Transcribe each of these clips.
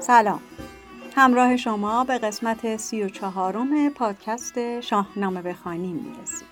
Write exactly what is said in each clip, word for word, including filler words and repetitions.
سلام، همراه شما به قسمت سی و چهارم پادکست شاهنامه بخوانی میرسیم.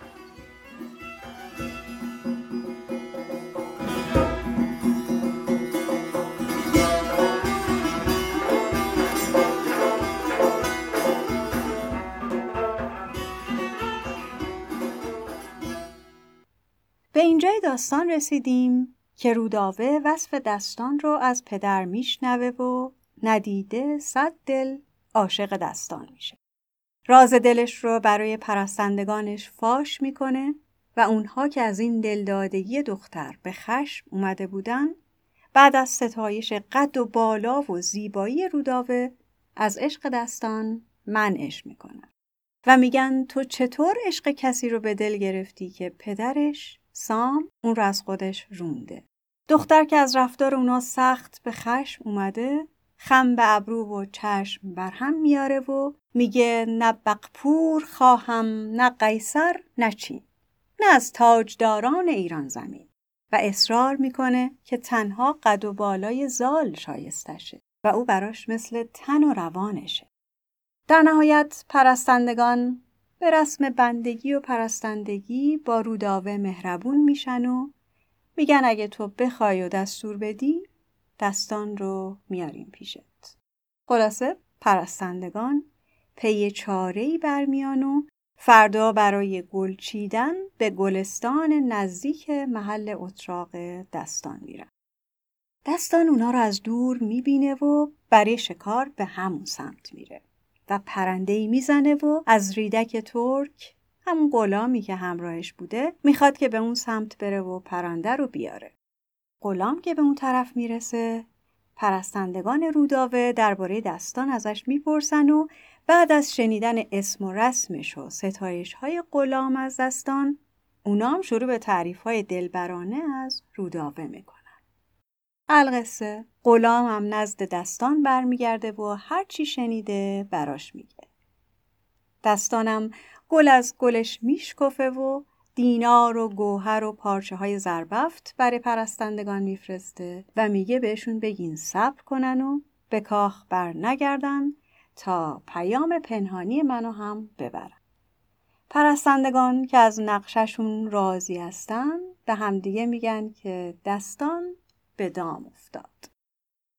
به اینجای داستان رسیدیم که روداوه وصف دستان رو از پدر میشنوه و ندیده صد دل عاشق دستان میشه. راز دلش رو برای پرستندگانش فاش میکنه و اونها که از این دلدادگی دختر به خشم اومده بودن، بعد از ستایش قد و بالا و زیبایی روداوه از عشق دستان منعش میکنن و میگن تو چطور عشق کسی رو به دل گرفتی که پدرش سام اون رو از خودش رونده. دختر که از رفتار اونا سخت به خشم اومده، خم به ابرو و چشم برهم میاره و میگه نه بقپور خواهم، نه قیصر، نه چین، نه از تاجداران ایران زمین، و اصرار میکنه که تنها قد و بالای زال شایستشه و او براش مثل تن و روانشه. در نهایت پرستندگان به رسم بندگی و پرستندگی با روداوه مهربون میشن و میگن اگه تو بخوای و دستور بدی، دستان رو میاریم پیشت. خلاصه پرستندگان پی چاره‌ای برمیان و فردا برای گل چیدن به گلستان نزدیک محل اتراق دستان میرن. دستان اونا رو از دور میبینه و برای شکار به همون سمت میره و پرنده‌ای میزنه و از ریدک ترک، همون غلامی که همراهش بوده، میخواد که به اون سمت بره و پرنده رو بیاره. غلام که به اون طرف میرسه، پرستندگان روداوه درباره دستان ازش میپرسن و بعد از شنیدن اسم و رسمش و ستایش‌های غلام از دستان، اونام شروع به تعریف‌های دلبرانه از روداوه میکنن. القصه غلام هم نزد دستان برمیگرده و هر چی شنیده براش میگه. دستانم گل از گلش میشکفه و دینار و گوهر و پارچه های زربفت برای پرستندگان میفرسته و میگه بهشون بگین صبر کنن و به کاخ بر نگردن تا پیام پنهانی منو هم ببرن. پرستندگان که از نقششون راضی هستن به همدیگه میگن که دستان به دام افتاد.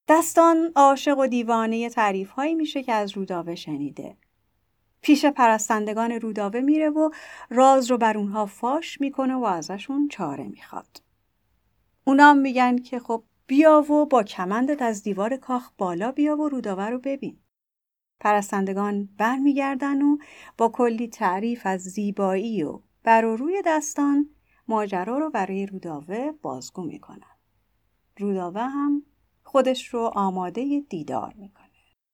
دستان عاشق و دیوانه تعریف هایی میشه که از روداوه شنیده. پیش پرستندگان روداوه میره و راز رو بر اونها فاش میکنه و ازشون چاره میخواد. اونا هم میگن که خب بیا و با کمندت از دیوار کاخ بالا بیا و روداوه رو ببین. پرستندگان بر میگردن و با کلی تعریف از زیبایی و بر و روی دستان ماجرا رو برای روداوه بازگو میکنن. روداوه هم خودش رو آماده دیدار میکنه.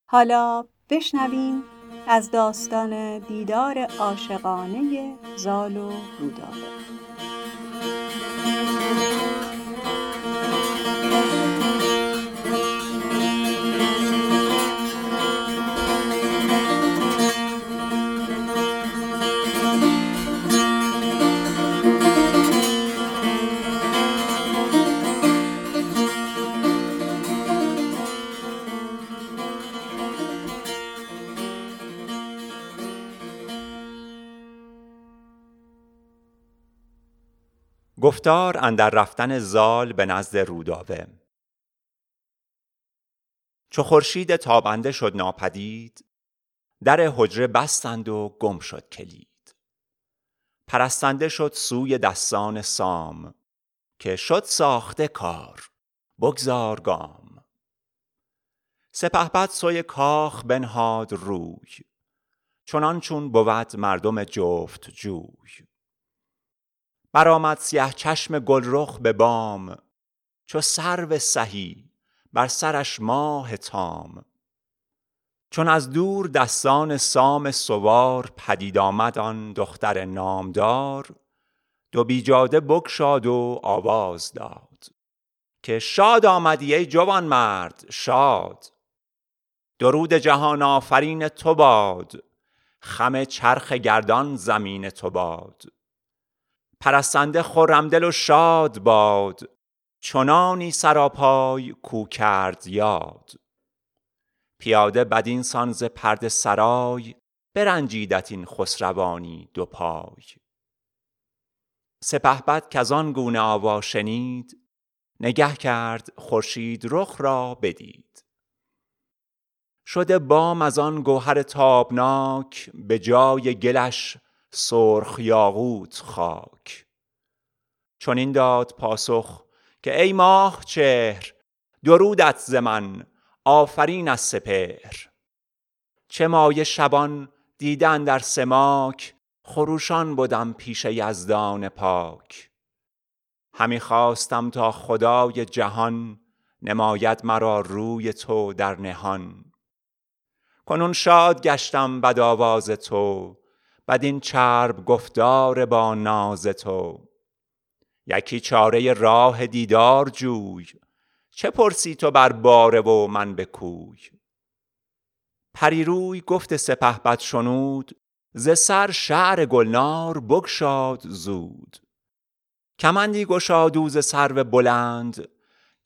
حالا بشنویم از داستان دیدار عاشقانه زال و روداوه. گفتار اندر رفتن زال به نزد روداوه. چو خورشید تابنده شد ناپدید، در حجره بستند و گم شد کلید. پرستنده شد سوی دستان سام، که شد ساخته کار بگذار گام. سپهبد سوی کاخ بنهاد روی، چنان چون بود مردم جفت جوی. برآمد سیه چشم گلرخ به بام، چو سرو سهی بر سرش ماه تام. چون از دور دستان سام سوار پدید آمد آن دختر نامدار، دو بیجاده بگشاد و آواز داد که شاد آمدی ای جوان مرد شاد، درود جهان آفرین تو باد، خم چرخ گردان زمین تو باد، پرستنده خرمدل و شاد باد، چنانی سراپای کو کرد یاد، پیاده بدین سان ز پرده سرای، برنجیدت این خسروانی دو پای. سپهبد کزان گونه آوا شنید، نگه کرد خورشید رخ را بدید، شده بام از آن گوهر تابناک، به جای گلش سرخ یاقوت خاک. چون این داد پاسخ که ای ماه چهر، درودت ز من آفرین از سپهر، چه مایه شبان دیدن در سماک، خروشان بودم پیش یزدان پاک، همی خواستم تا خدای جهان، نماید مرا روی تو در نهان، کنون شاد گشتم بد آواز تو، بد این چرب گفتار با ناز تو، یکی چاره راه دیدار جوی، چه پرسی تو بر باره و من به کوی. پریروی گفت سپهبد شنود، ز سر شعر گلنار بگشاد زود، کمندی گشادو ز سرو بلند،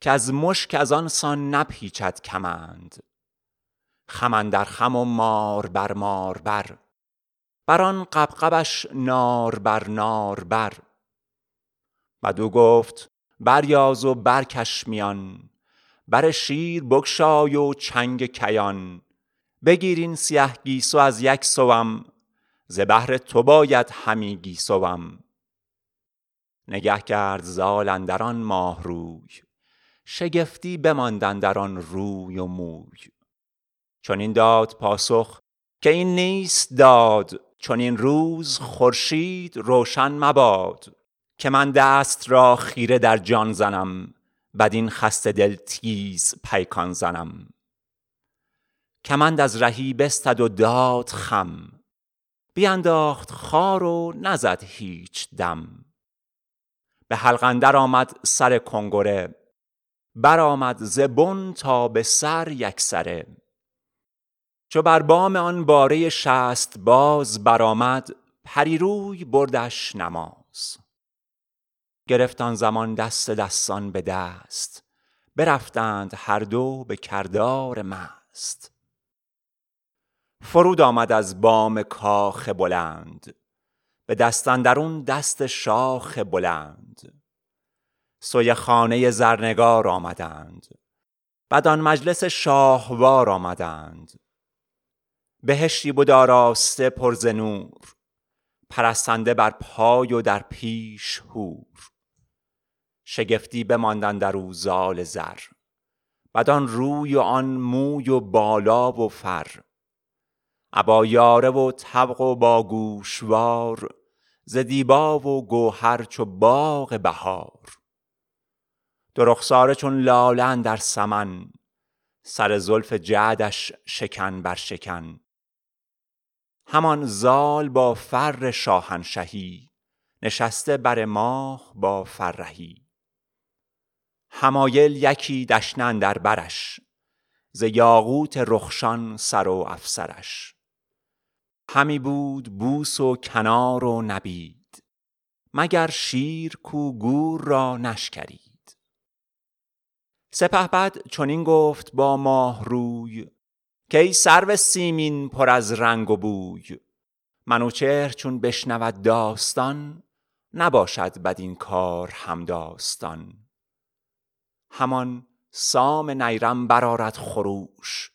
که از مشک از آن سان نپیچد کمند، خم اندر خم و مار بر مار بر، بر آن قبقبش نار بر نار بر. بدو گفت بریاز و برکش میان، بر شیر بگشای و چنگ کیان، بگیر این سیه گیسو از یک سوم، ز بهر تو باید همی گیسوم. نگه کرد زال اندر آن ماه روی، شگفتی بماند اندر آن روی و موی، چون این داد پاسخ که این نیست داد، چون این روز خورشید روشن مباد، که من دست را خیره در جان زنم، بدین خسته دل تیز پیکان زنم. کمند از رهی بستد و داد خم، بینداخت خار و نزد هیچ دم، به حلق اندر آمد سر کنگره، بر آمد ز بن تا به سر یک سره، چو بر بام آن باره شست باز، برآمد پریروی بردش نماز، گرفت آن زمان دست دستان به دست، برفتند هر دو به کردار مست. فرود آمد از بام کاخ بلند، به دست اندرون دست شاخ بلند، سوی خانه زرنگار آمدند، بدان مجلس شاهوار آمدند، بهشتی بود آراسته پر ز نور، پرستنده بر پای و در پیش هور، شگفتی بماندند در او زال زر، بدان روی و آن موی و بالا و فر، ابا یاره و طبق و با گوشوار، ز دیبا و گوهر چو باغ بهار، دو رخساره چون لاله اندر سمن، سر زلف جعدش شکن بر شکن، همان زال با فر شاهنشهی، نشسته بر ماه با فرهی، همایل یکی دشنه اندر برش، ز یاقوت رخشان سر و افسرش، همی بود بوس و کنار و نبید، مگر شیر کو گور را نشکرید. سپهبد چنین گفت با ماه روی، که ای سرو سیمین پر از رنگ و بوی، منوچهر چون بشنود داستان، نباشد بد این کار همداستان، همان سام نیرم برآرد خروش،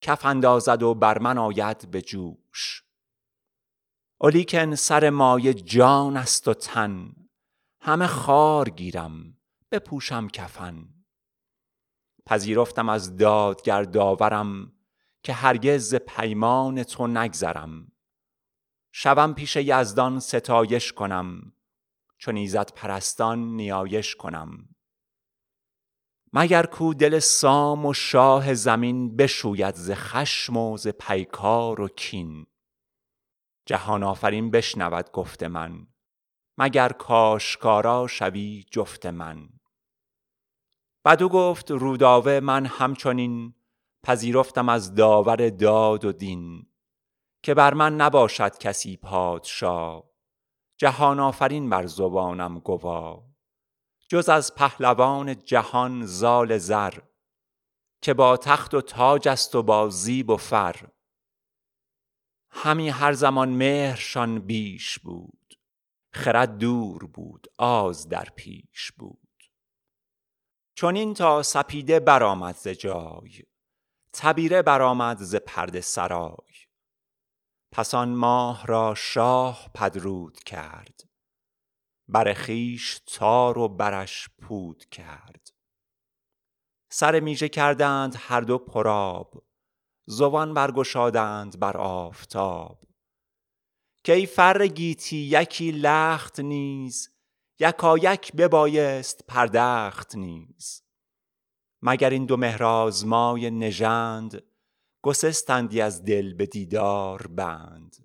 کف اندازد و بر من آید به جوش، ولیکن سر مایه جان است و تن، همه خار گیرم بپوشم کفن، پذیرفتم از دادگر داورم، که هرگز پیمان تو نگذرم، شوم پیش یزدان ستایش کنم، چون ایزد پرستان نیایش کنم، مگر کو دل سام و شاه زمین، بشوید ز خشم و ز پیکار و کین، جهان آفرین بشنود گفت من، مگر کاشکارا شوی جفت من. بدو گفت روداوه من همچنین پذیرفتم از داور داد و دین، که بر من نباشد کسی پادشا، جهان آفرین بر زبانم گوا، جز از پهلوان جهان زال زر، که با تخت و تاج است و با زیب و فر. همی هر زمان مهرشان بیش بود، خرد دور بود آز در پیش بود. چون این تا سپیده برآمد ز جای، تبیره برآمد ز پرده سرای. پس آن ماه را شاه پدرود کرد، بر خویش تار و برش پود کرد. سر میجه کردند هر دو پرآب، زبان برگشادند بر آفتاب. که ای فر گیتی یکی لخت نیز، یکایک ببایست پردخت نیز. مگر این دو مهرآزمای نژند، گسستندی از دل به دیدار بند.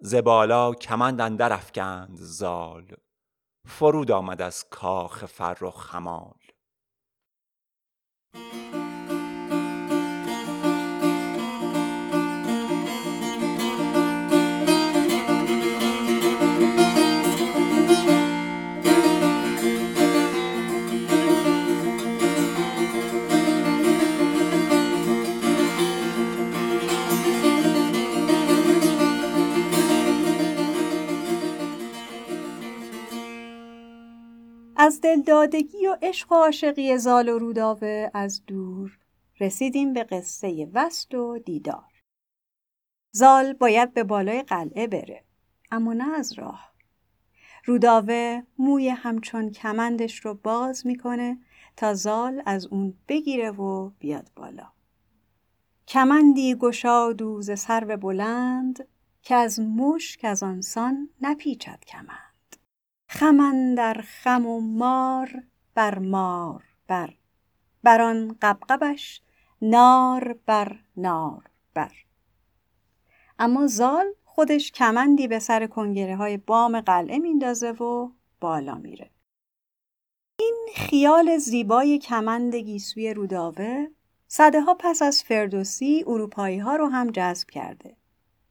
ز بالا کمند اندر افکند زال، فرود آمد از کاخ فر و خمال. از دلدادگی و عشق و عاشقی زال و روداوه از دور رسیدیم به قصه وصل و دیدار. زال باید به بالای قلعه بره، اما نه از راه. روداوه موی همچون کمندش رو باز میکنه تا زال از اون بگیره و بیاد بالا. کمندی گشاد و ز سرو بلند، که از مشک از آنسان نپیچد کمند. خم اندر خم و مار بر مار بر، بر آن قبقبش نار بر نار بر. اما زال خودش کمندی به سر کنگره های بام قلعه میندازه و بالا میره. این خیال زیبای کمند گیسوی روداوه صده ها پس از فردوسی اروپایی ها رو هم جذب کرده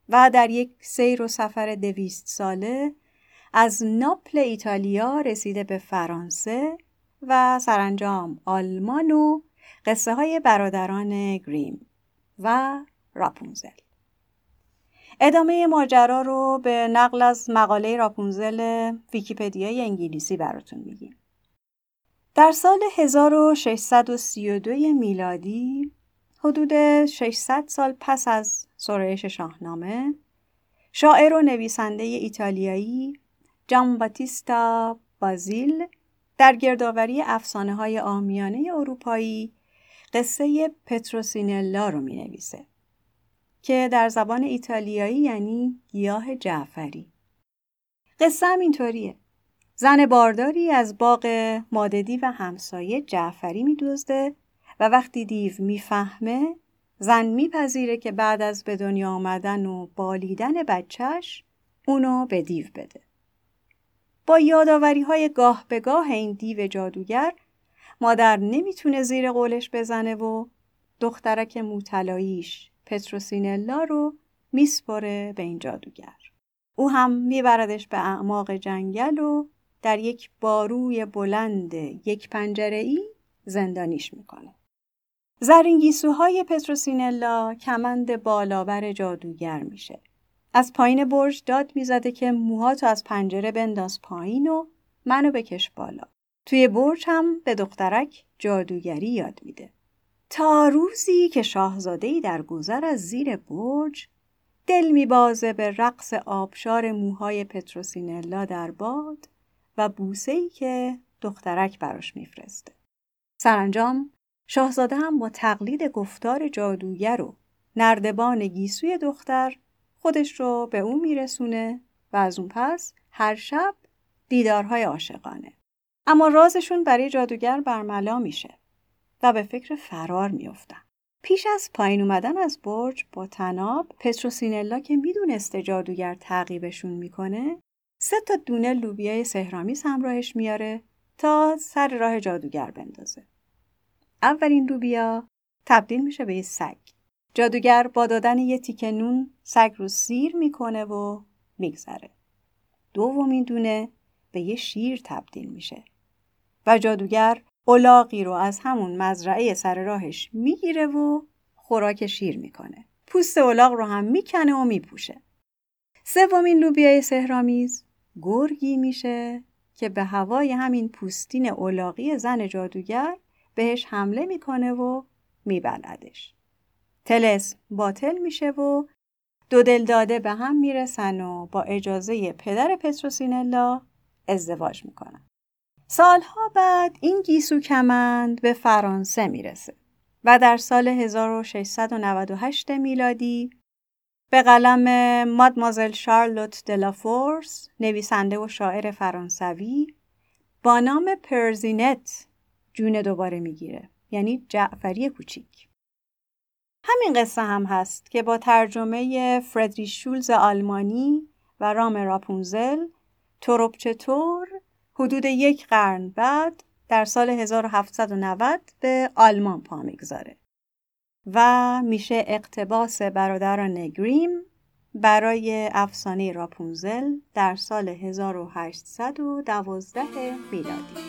و در یک سیر و سفر دویست ساله از ناپل ایتالیا رسیده به فرانسه و سرانجام آلمان و قصه های برادران گریم و راپونزل. ادامه ماجرا رو به نقل از مقاله راپونزل ویکی‌پدیای انگلیسی براتون میگیم. در سال هزار و ششصد و سی و دو میلادی، حدود ششصد سال پس از سرایش شاهنامه، شاعر و نویسنده ایتالیایی جان باتیستا بازیل در گردآوری افسانه‌های عامیانه اروپایی قصه پتروسینلا رو می‌نویسه که در زبان ایتالیایی یعنی گیاه جعفری. قصه هم اینطوریه: زن بارداری از باغ ماددی و همسایه جعفری می‌دزده و وقتی دیو می‌فهمه، زن می‌پذیره که بعد از به دنیا آمدن و بالیدن بچه‌ش اونو به دیو بده. با یاداوری‌های گاه به گاه این دیو جادوگر، مادر نمیتونه زیر قولش بزنه و دخترک موطلاییش پتروسینلا رو میسپره به این جادوگر. او هم میبردش به اعماق جنگل و در یک باروی بلند یک پنجره‌ای زندانیش میکنه. زرین گیسوهای پتروسینلا کمند بالاور جادوگر میشه. از پایین برج داد میزده که موهاتو از پنجره بنداز پایین و منو بکش بالا. توی برج هم به دخترک جادوگری یاد میده. تا روزی که شاهزاده‌ای در گذر از زیر برج دل میبازه به رقص آبشار موهای پتروسینلا در باد و بوسه‌ای که دخترک براش میفرسته. سرانجام شاهزاده هم با تقلید گفتار جادوگر و نردبان گیسوی دختر خودش رو به اون میرسونه و از اون پس هر شب دیدارهای عاشقانه. اما رازشون برای جادوگر برملا میشه و به فکر فرار میافتن. پیش از پایین اومدن از برج با طناب، پتروسینلا که میدونسته جادوگر تعقیبشون میکنه، سه تا دونه لوبیای سحرآمیز همراهش میاره تا سر راه جادوگر بندازه. اولین لوبیا تبدیل میشه به یه سگ. جادوگر با دادن یه تیکه نون سگ رو سیر میکنه و میگذره. دومین دونه به یه شیر تبدیل میشه و جادوگر الاغی رو از همون مزرعه سر راهش میگیره و خوراک شیر میکنه. پوست الاغ رو هم میکنه و میپوشه. سومین لوبیای سحرآمیز گرگی میشه که به هوای همین پوستین الاغی زن جادوگر بهش حمله میکنه و میبلعدش. طلسم باطل میشه و دو دل داده به هم میرسن و با اجازه پدر پتروسینلا ازدواج میکنن. سالها بعد این گیسو کمند به فرانسه میرسه و در سال هزار و ششصد و نود و هشت میلادی به قلم مادمازل شارلوت دلافورس، نویسنده و شاعر فرانسوی، با نام پرزینت جون دوباره میگیره، یعنی جعفری کوچیک. همین قصه هم هست که با ترجمه فردریش شولز آلمانی و رام راپونزل تروبچتور حدود یک قرن بعد در سال هزار و هفتصد و نود به آلمان پا میگذاره و میشه اقتباس برادران گریم برای افسانه راپونزل در سال هزار و هشتصد و دوازده میلادی.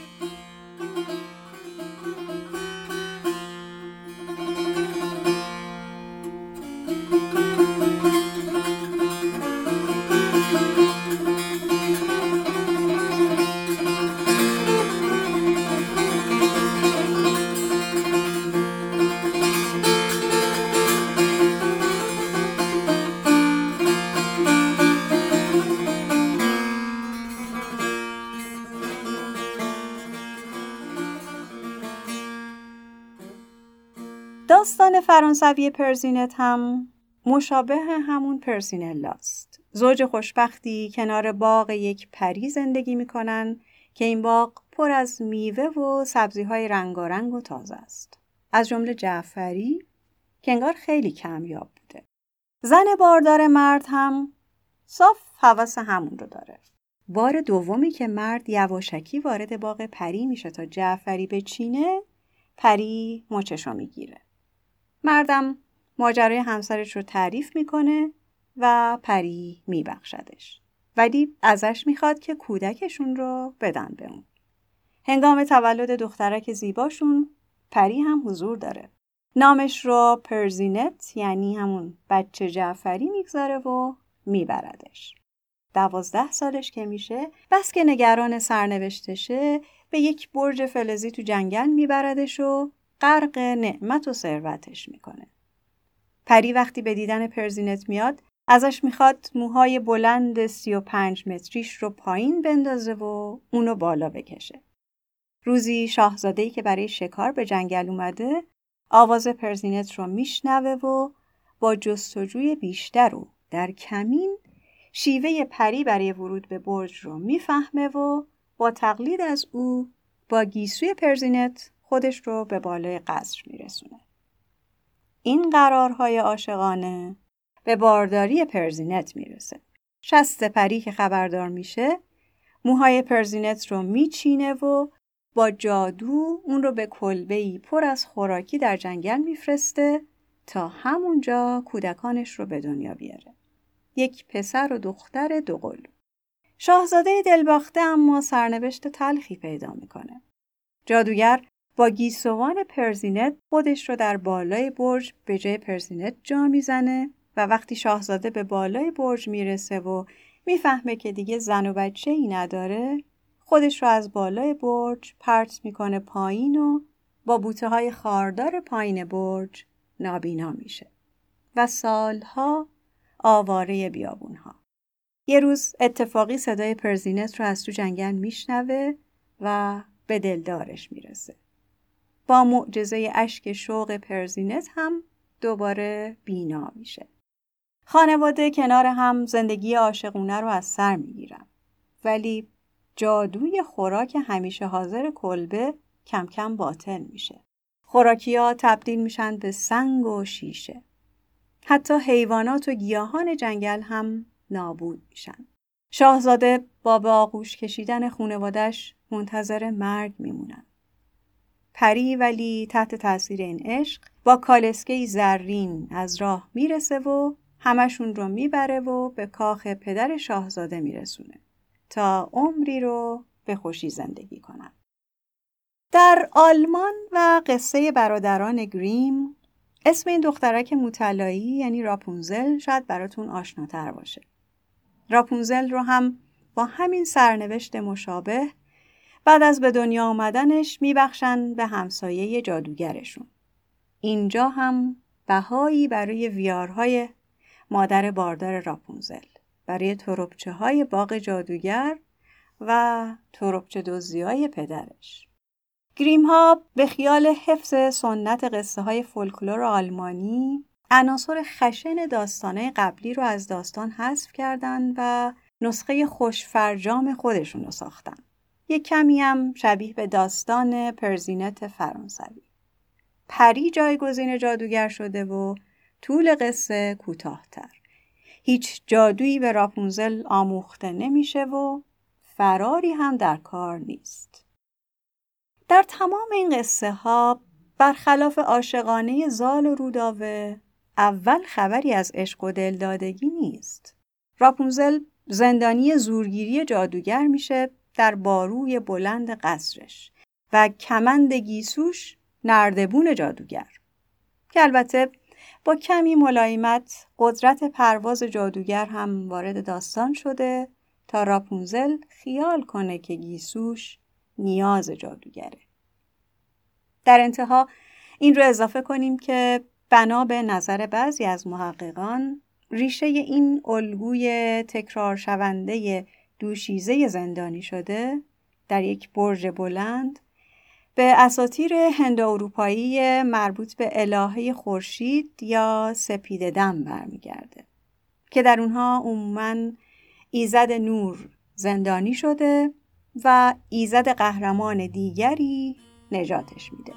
داستان فرانسوی پرزینت هم مشابه همون پرسینلاست. زوج خوشبختی کنار باغ یک پری زندگی میکنن که این باغ پر از میوه و سبزیهای رنگارنگ و تازه است. از جمله جعفری که انگار خیلی کمیاب بوده. زن باردار مرد هم صاف حواس همون رو داره. بار دومی که مرد یواشکی وارد باغ پری میشه تا جعفری به چینه، پری مچشو میگیره. مردم ماجرای همسرش رو تعریف میکنه و پری میبخشدش، ولی ازش میخواد که کودکشون رو بدن به اون. هنگام تولد دخترک زیباشون پری هم حضور داره. نامش رو پرزینت، یعنی همون بچه جعفری، میگذاره و میبردش. دوازده سالش که میشه، بس که نگران سرنوشتشه، به یک برج فلزی تو جنگل میبردش و غرق نعمت و ثروتش میکنه. پری وقتی به دیدن پرزینت میاد، ازش میخواد موهای بلند سی و پنج متریش رو پایین بندازه و اونو بالا بکشه. روزی شاهزاده‌ای که برای شکار به جنگل اومده، آواز پرزینت رو میشنوه و با جستجوی بیشتر و در کمین شیوه پری برای ورود به برج رو میفهمه و با تقلید از او با گیسوی پرزینت خودش رو به بالای قصر میرسونه. این قرارهای عاشقانه به بارداری پرزینت میرسه. شست پری که خبردار میشه، موهای پرزینت رو میچینه و با جادو اون رو به کلبه‌ای پر از خوراکی در جنگل میفرسته تا همونجا کودکانش رو به دنیا بیاره. یک پسر و دختر دوقلو. شاهزاده دلباخته اما سرنوشت تلخی پیدا میکنه. جادوگر با گیسوان پرزینت خودش رو در بالای برج به جای پرزینت جا میزنه و وقتی شاهزاده به بالای برج میرسه و میفهمه که دیگه زن و بچه ای نداره، خودش رو از بالای برج پرت میکنه پایین و با بوته های خاردار پایین برج نابینا میشه و سالها آواره بیابونها. یه روز اتفاقی صدای پرزینت رو از تو جنگل میشنوه و به دلدارش میرسه. با معجزه اشک شوق پرزینت هم دوباره بینا میشه. خانواده کنار هم زندگی عاشقونه رو از سر میگیرن، ولی جادوی خوراک همیشه حاضر کلبه کم کم باطل میشه. خوراکی‌ها تبدیل میشن به سنگ و شیشه. حتی حیوانات و گیاهان جنگل هم نابود میشن. شاهزاده با به آغوش کشیدن خانواده‌اش منتظر مرگ میمونن. پری ولی تحت تاثیر این عشق با کالسکه‌ای زرین از راه میرسه و همشون رو میبره و به کاخ پدر شاهزاده میرسونه تا عمری رو به خوشی زندگی کنن. در آلمان و قصه برادران گریم اسم این دخترک مطلعی یعنی راپونزل شاید براتون آشناتر باشه. راپونزل رو هم با همین سرنوشت مشابه بعد از به دنیا آمدنش میبخشن به همسایه جادوگرشون. اینجا هم بهایی برای ویارهای مادر باردار راپونزل، برای تربچه های باغ جادوگر و تربچه دوزی های پدرش. گریم ها به خیال حفظ سنت قصه های فولکلور آلمانی عناصر خشن داستانه قبلی رو از داستان حذف کردن و نسخه خوشفرجام خودشون رو ساختن. یک کمی هم شبیه به داستان پرزینت فرانسوی. پری جایگزین جادوگر شده و طول قصه کوتاه‌تر. هیچ جادویی به راپونزل آموخته نمیشه و فراری هم در کار نیست. در تمام این قصه ها برخلاف عاشقانه زال و رودابه اول خبری از عشق و دلدادگی نیست. راپونزل زندانی زورگیری جادوگر میشه در باروی بلند قصرش و کمند گیسوش نردبون جادوگر که البته با کمی ملایمت قدرت پرواز جادوگر هم وارد داستان شده تا راپونزل خیال کنه که گیسوش نیاز جادوگره. در انتها این رو اضافه کنیم که بنا به نظر بعضی از محققان ریشه این الگوی تکرار شونده دوشیزه زندانی شده در یک برج بلند به اساطیر هندو اروپایی مربوط به الهه خورشید یا سپید دم برمیگرده که در اونها عموماً ایزد نور زندانی شده و ایزد قهرمان دیگری نجاتش میده.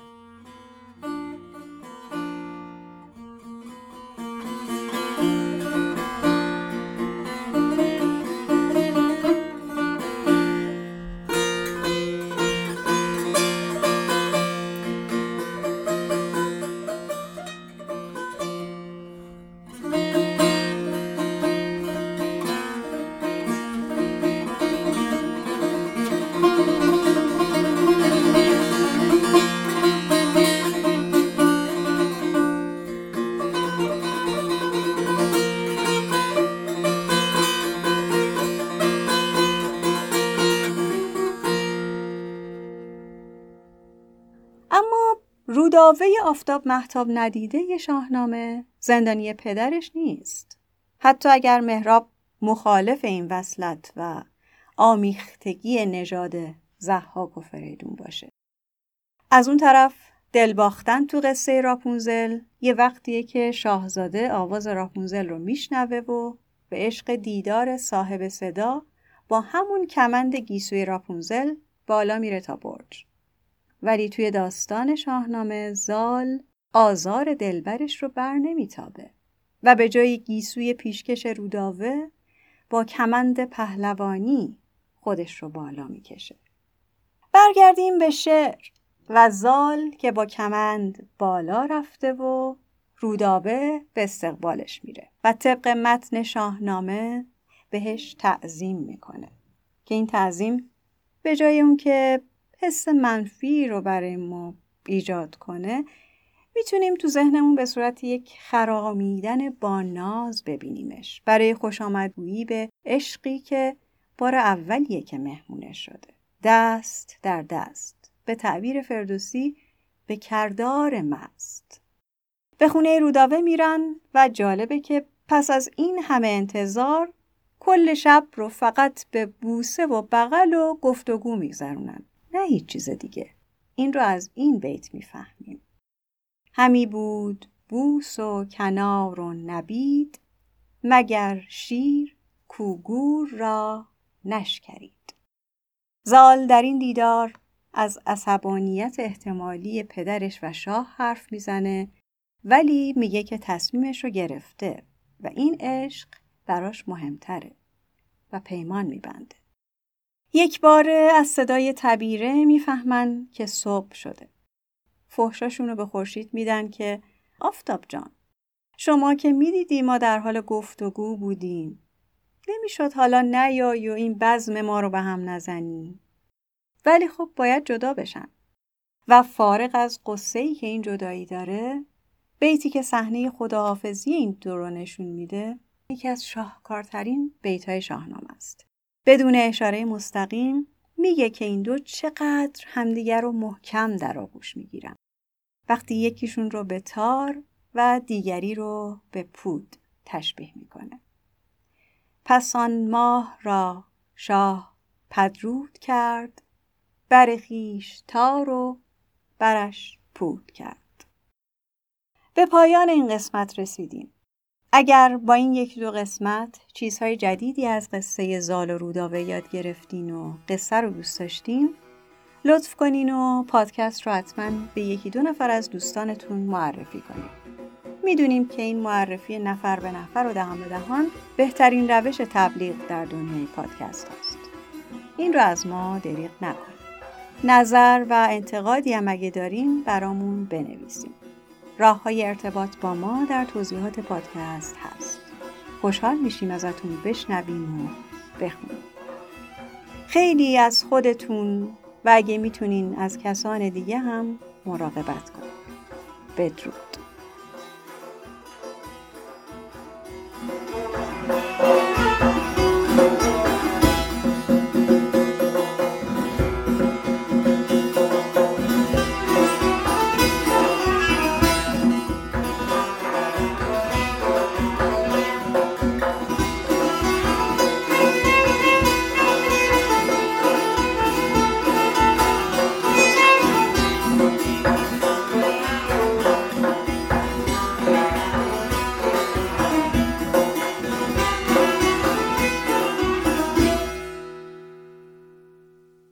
رودابه آفتاب مهتاب ندیده شاهنامه زندانی پدرش نیست. حتی اگر مهراب مخالف این وصلت و آمیختگی نژاد ضحاک و فریدون باشه. از اون طرف دلباختن تو قصه راپونزل یه وقتیه که شاهزاده آواز راپونزل رو میشنوه و به عشق دیدار صاحب صدا با همون کمند گیسوی راپونزل بالا میره تا برج. ولی توی داستان شاهنامه زال آزار دلبرش رو بر نمیتابه و به جای گیسوی پیشکش رودابه با کمند پهلوانی خودش رو بالا میکشه. برگردیم به شعر و زال که با کمند بالا رفته و رودابه به استقبالش میره و طبق متن شاهنامه بهش تعظیم میکنه که این تعظیم به جای اون که حس منفی رو برای ما ایجاد کنه میتونیم تو ذهنمون به صورت یک خرامیدن با ناز ببینیمش برای خوش آمدگویی به عشقی که بار اولیه که مهمونه شده، دست در دست، به تعبیر فردوسی به کردار مست. به خونه رودابه میرن و جالبه که پس از این همه انتظار کل شب رو فقط به بوسه و بغل و گفتگو میگذرونن، نه هیچ چیز دیگه. این رو از این بیت میفهمیم: همی بود بوس و کنار و نبید، مگر شیر کوگور را نشکرید. زال در این دیدار از عصبانیت احتمالی پدرش و شاه حرف میزنه، ولی میگه که تصمیمش رو گرفته و این عشق براش مهمتره. و پیمان می‌بنده. یک باره از صدای تبیره می‌فهمن که صبح شده. فحشاشون رو به خورشید میدن که آفتاب جان، شما که می‌دیدی ما در حال گفتگو بودیم، نمی‌شد حالا نیای و این بزم ما رو به هم نزنی؟ ولی خب باید جدا بشن و فارغ از قصه‌ای که این جدایی داره، بیتی که صحنه خداحافظی این دو رو نشون میده یکی از شاهکارترین بیت‌های شاهنامه است. بدون اشاره مستقیم میگه که این دو چقدر همدیگر رو محکم در آغوش میگیرن وقتی یکیشون رو به تار و دیگری رو به پود تشبیه میکنه. پس آن ماه را شاه پدرود کرد، بر خویش تار و برش پود کرد. به پایان این قسمت رسیدیم. اگر با این یک دو قسمت چیزهای جدیدی از قصه زال و رودابه یاد گرفتین و قصه رو دوست داشتین، لطف کنین و پادکست رو حتما به یکی دو نفر از دوستانتون معرفی کنین. میدونیم که این معرفی نفر به نفر و دهان به دهان بهترین روش تبلیغ در دنیای پادکست هست. این رو از ما دریغ نکنین. نظر و انتقادی هم اگه دارین برامون بنویسین. راه‌های ارتباط با ما در توضیحات پادکست هست. خوشحال میشیم ازتون بشنویم و بخونیم. خیلی از خودتون و اگه میتونین از کسان دیگه هم مراقبت کنید. بدرود.